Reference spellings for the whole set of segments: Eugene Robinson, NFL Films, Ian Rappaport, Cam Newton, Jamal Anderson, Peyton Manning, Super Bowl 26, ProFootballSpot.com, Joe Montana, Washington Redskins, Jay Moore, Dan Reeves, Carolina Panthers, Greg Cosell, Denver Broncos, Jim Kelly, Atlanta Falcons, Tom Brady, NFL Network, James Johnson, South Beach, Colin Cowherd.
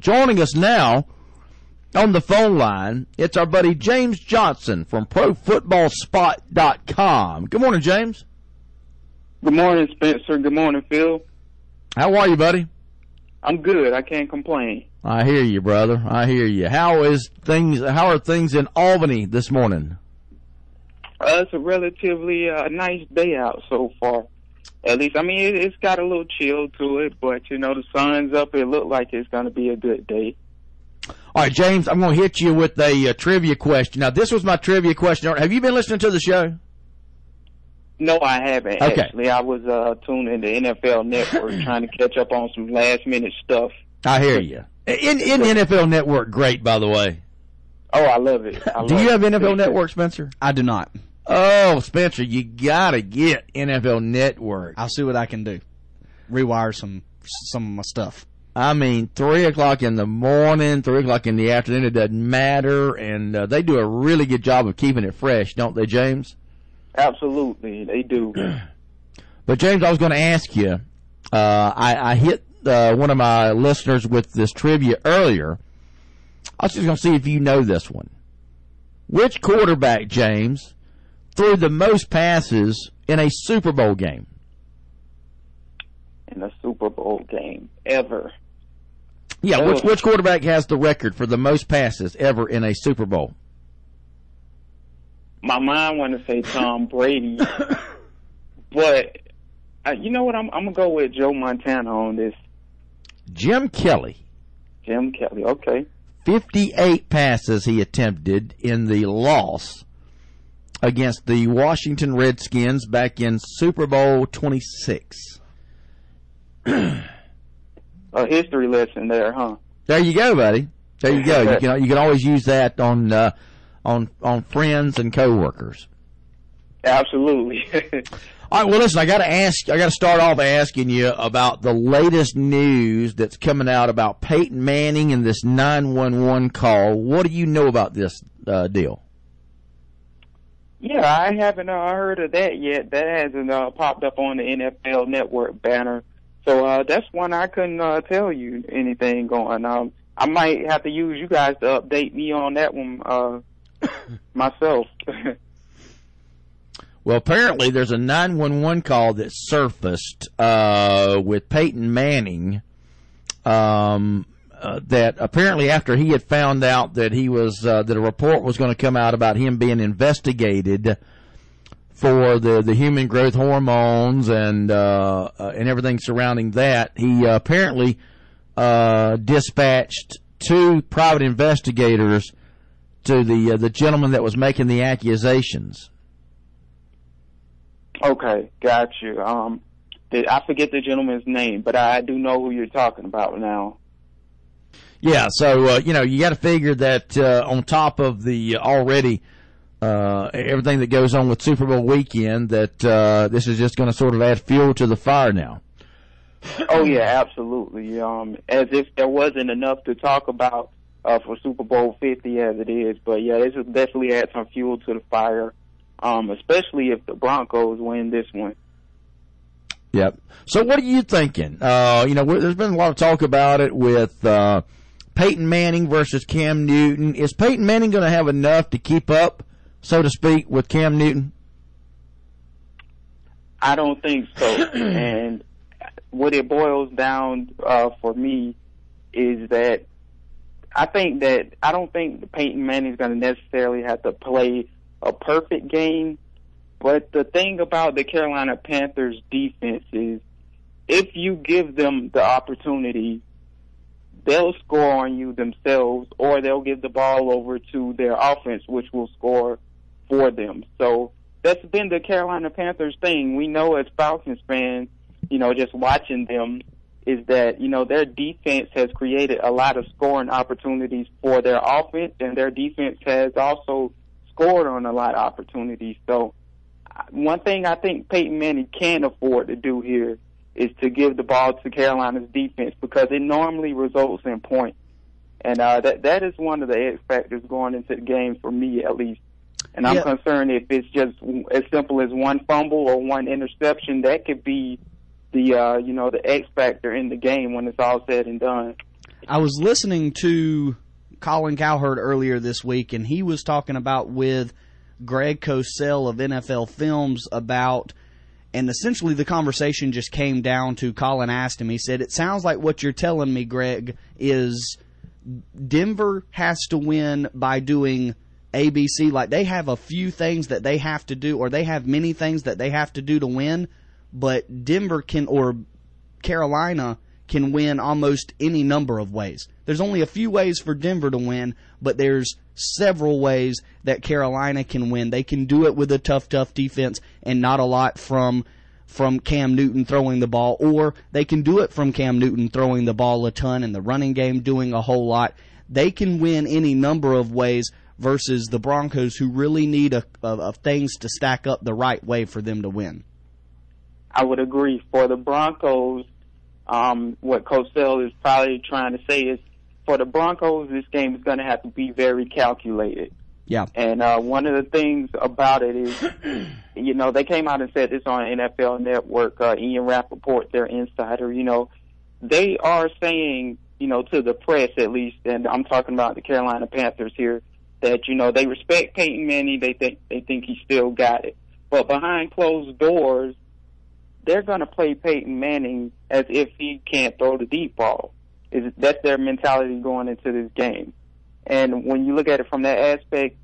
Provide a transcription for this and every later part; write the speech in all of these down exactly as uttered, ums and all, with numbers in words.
Joining us now on the phone line, it's our buddy James Johnson from Pro Football Spot dot com. Good morning, James. Good morning, Spencer. Good morning, Phil. How are you, buddy? I'm good. I can't complain. I hear you, brother. I hear you. How is things? How are things in Albany this morning? Uh, it's a relatively uh, nice day out so far. At least, I mean, it, it's got a little chill to it, but, you know, the sun's up. It looked like it's going to be a good day. All right, James, I'm going to hit you with a, a trivia question. Now, this was my trivia question. Have you been listening to the show? No, I haven't, okay. Actually. I was uh, tuned in the N F L Network trying to catch up on some last-minute stuff. I hear you. In, in N F L Network, great, by the way. Oh, I love it. I love do you have it. N F L Network, Spencer? I do not. Oh, Spencer, you got to get N F L Network. I'll see what I can do. Rewire some some of my stuff. I mean, three o'clock in the morning, three o'clock in the afternoon, it doesn't matter. And uh, they do a really good job of keeping it fresh, don't they, James? Absolutely, they do. But, James, I was going to ask you, uh, I, I hit uh, one of my listeners with this trivia earlier. I was just going to see if you know this one. Which quarterback, James, threw the most passes in a Super Bowl game? In a Super Bowl game ever. Yeah, ever. Which, which quarterback has the record for the most passes ever in a Super Bowl? My mind wanted to say Tom Brady, but uh, you know what? I'm, I'm going to go with Joe Montana on this. Jim Kelly. Jim Kelly, okay. fifty-eight passes he attempted in the loss against the Washington Redskins back in Super Bowl twenty-six. A history lesson there, huh? There you go, buddy. There you go. You can you can always use that on uh, on on friends and coworkers. Absolutely. All right. Well, listen. I got to ask. I got to start off asking you about the latest news that's coming out about Peyton Manning and this nine one one call. What do you know about this uh, deal? Yeah, I haven't uh, heard of that yet. That hasn't uh, popped up on the N F L Network banner. So uh, that's one I couldn't uh, tell you anything going on. I might have to use you guys to update me on that one uh, myself. Well, apparently there's a nine one one call that surfaced uh, with Peyton Manning um, uh, that apparently after he had found out that he was uh, that a report was going to come out about him being investigated for the, the human growth hormones and uh, uh, and everything surrounding that, he uh, apparently uh, dispatched two private investigators to the uh, the gentleman that was making the accusations. Okay, got you. Um, the, I forget the gentleman's name, but I do know who you're talking about now. Yeah, so, uh, you know, you got to figure that uh, on top of the already uh, everything that goes on with Super Bowl weekend, that uh, this is just going to sort of add fuel to the fire now. Oh, yeah, absolutely. Um, as if there wasn't enough to talk about uh, for Super Bowl fifty as it is. But, yeah, this will definitely add some fuel to the fire. Um, especially if the Broncos win this one. Yep. So what are you thinking? Uh, you know, there's been a lot of talk about it with uh, Peyton Manning versus Cam Newton. Is Peyton Manning going to have enough to keep up, so to speak, with Cam Newton? I don't think so. And what it boils down uh, for me is that I think that I don't think Peyton Manning is going to necessarily have to play a perfect game, but the thing about the Carolina Panthers defense is if you give them the opportunity, they'll score on you themselves or they'll give the ball over to their offense, which will score for them. So that's been the Carolina Panthers thing. We know as Falcons fans, you know, just watching them is that, you know, their defense has created a lot of scoring opportunities for their offense, and their defense has also scored on a lot of opportunities. So one thing I think Peyton Manning can afford to do here is to give the ball to Carolina's defense because it normally results in points. And uh, that that is one of the X factors going into the game for me at least. And I'm yeah. concerned if it's just as simple as one fumble or one interception, that could be the, uh, you know, the X factor in the game when it's all said and done. I was listening to Colin Cowherd earlier this week, and he was talking about with Greg Cosell of N F L Films about, and essentially the conversation just came down to Colin asked him, he said, it sounds like what you're telling me, Greg, is Denver has to win by doing A B C. Like, they have a few things that they have to do, or they have many things that they have to do to win, but Denver can, or Carolina can win almost any number of ways. There's only a few ways for Denver to win, but there's several ways that Carolina can win. They can do it with a tough, tough defense and not a lot from from Cam Newton throwing the ball, or they can do it from Cam Newton throwing the ball a ton and the running game doing a whole lot. They can win any number of ways versus the Broncos, who really need a, a, a things to stack up the right way for them to win. I would agree. For the Broncos, um, what Cosell is probably trying to say is, for the Broncos, this game is going to have to be very calculated. Yeah. And uh, one of the things about it is, you know, they came out and said this on N F L Network, uh, Ian Rappaport, their insider, you know, they are saying, you know, to the press at least, and I'm talking about the Carolina Panthers here, that, you know, they respect Peyton Manning, they think, they think he still got it. But behind closed doors, they're going to play Peyton Manning as if he can't throw the deep ball. Is that's their mentality going into this game. And when you look at it from that aspect,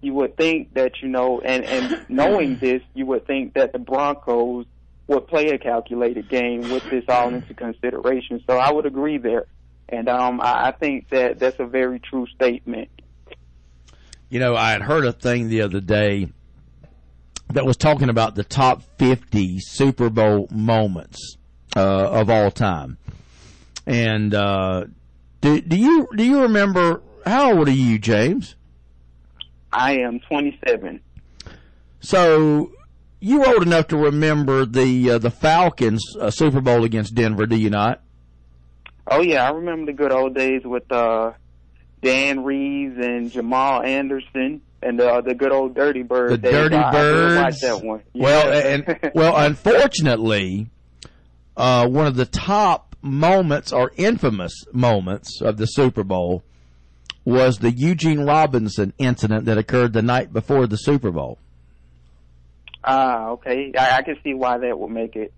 you would think that, you know, and, and knowing this, you would think that the Broncos would play a calculated game with this all into consideration. So I would agree there. And um, I, I think that that's a very true statement. You know, I had heard a thing the other day that was talking about the top fifty Super Bowl moments uh, of all time. And uh, do, do you do you remember, how old are you, James? I am twenty-seven. So you're old enough to remember the uh, the Falcons uh, Super Bowl against Denver, do you not? Oh, yeah. I remember the good old days with uh, Dan Reeves and Jamal Anderson and uh, the good old Dirty Birds. The days. Dirty I, Birds. I watched that one. Yeah. Well, and, well, unfortunately, uh, one of the top moments or infamous moments of the Super Bowl was the Eugene Robinson incident that occurred the night before the Super Bowl. Ah, uh, okay. I, I can see why that would make it.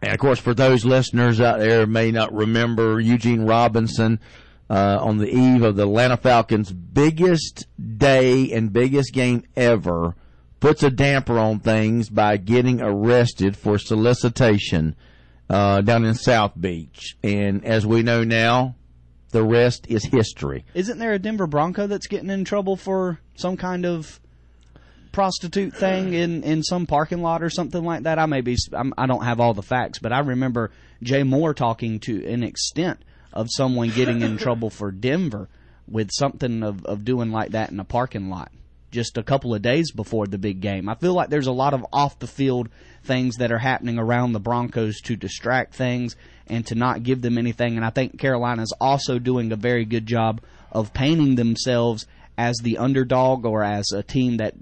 And, of course, for those listeners out there who may not remember, Eugene Robinson uh, on the eve of the Atlanta Falcons' biggest day and biggest game ever puts a damper on things by getting arrested for solicitation Uh, down in South Beach. And as we know now, the rest is history. Isn't there a Denver Bronco that's getting in trouble for some kind of prostitute thing in, in some parking lot or something like that? I may be, I'm, I don't have all the facts, but I remember Jay Moore talking to an extent of someone getting in trouble for Denver with something of, of doing like that in a parking lot just a couple of days before the big game. I feel like there's a lot of off-the-field things that are happening around the Broncos to distract things and to not give them anything. And I think Carolina's also doing a very good job of painting themselves as the underdog or as a team that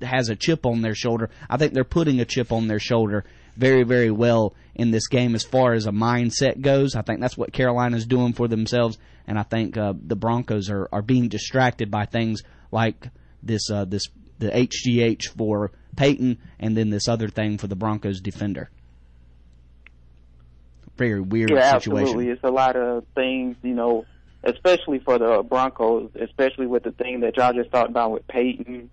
has a chip on their shoulder. I think they're putting a chip on their shoulder very, very well in this game as far as a mindset goes. I think that's what Carolina's doing for themselves. And I think uh, the Broncos are, are being distracted by things like This uh, this the H G H for Peyton, and then this other thing for the Broncos defender. Very weird yeah, situation. Absolutely, it's a lot of things, you know, especially for the Broncos, especially with the thing that y'all just talked about with Peyton.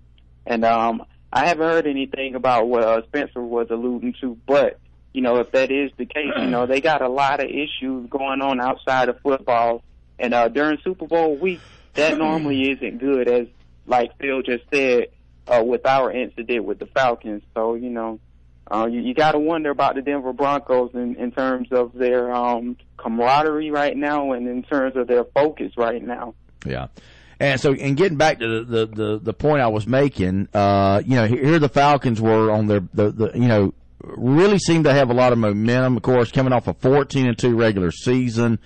And um, I haven't heard anything about what uh, Spencer was alluding to, but you know, if that is the case, you know, they got a lot of issues going on outside of football, and uh, during Super Bowl week, that normally isn't good as. Like Phil just said, uh, with our incident with the Falcons. So, you know, uh, you, you got to wonder about the Denver Broncos in, in terms of their um, camaraderie right now and in terms of their focus right now. Yeah. And so, and getting back to the, the, the, the point I was making, uh, you know, here the Falcons were on their, the, the you know, really seemed to have a lot of momentum, of course, coming off a fourteen and two regular season.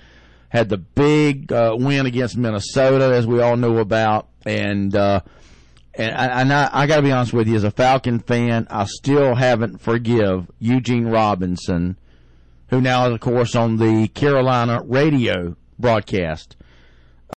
Had the big uh, win against Minnesota, as we all know about, and uh, and I, and I, I got to be honest with you, as a Falcon fan, I still haven't forgive Eugene Robinson, who now is, of course, on the Carolina radio broadcast